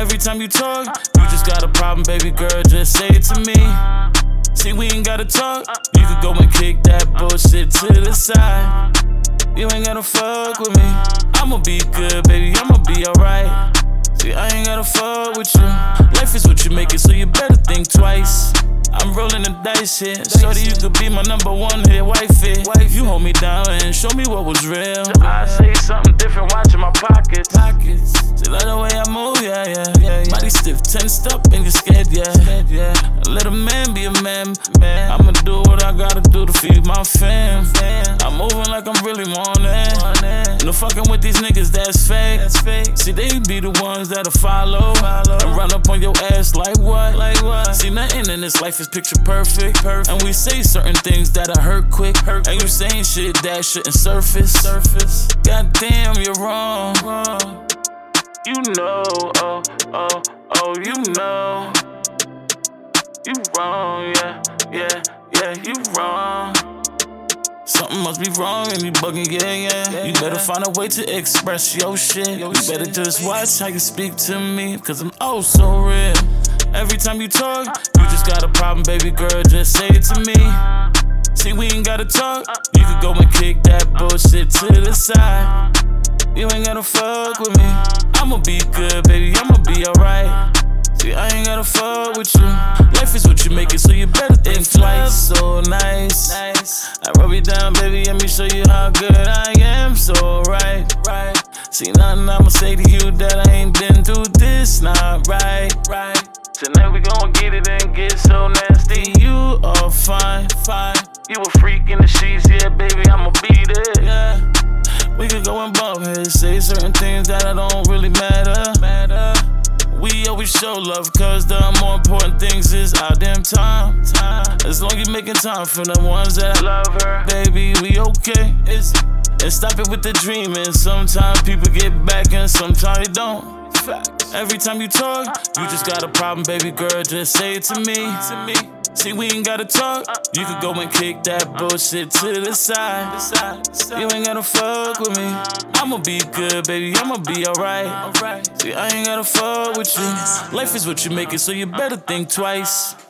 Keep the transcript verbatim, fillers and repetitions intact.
Every time you talk, you just got a problem, baby girl, just say it to me. See, we ain't gotta talk, you could go and kick that bullshit to the side. You ain't gotta fuck with me, I'ma be good, baby, I'ma be alright. See, I ain't gotta fuck with you, life is what you make it, so you better think twice. I'm rolling the dice here, shorty, you could be my number one hit wife here. You hold me down and show me what was real. I say something different, watching my pockets. See, love the way I move, yeah, yeah. Body stiff, tensed up, and you're scared, yeah. Let a man be a man. I'ma do what I gotta do to feed my fam. I'm moving like I'm really wanted. No fucking with these niggas, that's fake. See, they be the ones that'll follow and run up on your ass like what? See, nothing in this life is picture perfect, perfect, and we say certain things that'll hurt quick, hurt and you saying shit that shouldn't surface, surface. Goddamn, you're wrong. wrong. You know, oh, oh, oh, you know, you wrong, yeah, yeah, yeah, you wrong. Something must be wrong and you bugging, yeah, yeah, yeah. You better find a way to express your shit. Yo, you shit. Better just watch how you speak to me, 'cause I'm oh so real. Every time you talk, you just got a problem, baby girl, just say it to me. See, we ain't gotta talk, you could go and kick that bullshit to the side. You ain't gotta fuck with me, I'ma be good, baby, I'ma be alright. See, I ain't gotta fuck with you, life is what you make it, so you better think twice. So nice, I rub you down, baby, let me show you how good I am, so right. See, nothing I'ma say to you that I ain't been through this, not right, right. Tonight we gon' get it and get so nasty. You are fine, fine. You a freak in the sheets, yeah, baby, I'ma be there. Yeah. We could go and bump heads, say certain things that I don't really matter. matter. We always show love, 'cause the more important things is our damn time. time. As long as you making time for the ones that love her, baby, we okay. It's, and stop it with the dreaming. Sometimes people get back and sometimes they don't. Every time you talk, you just got a problem, baby girl, just say it to me. See, we ain't gotta talk, you could go and kick that bullshit to the side. You ain't gotta fuck with me, I'ma be good, baby, I'ma be alright. See, I ain't gotta fuck with you, life is what you make it, so you better think twice.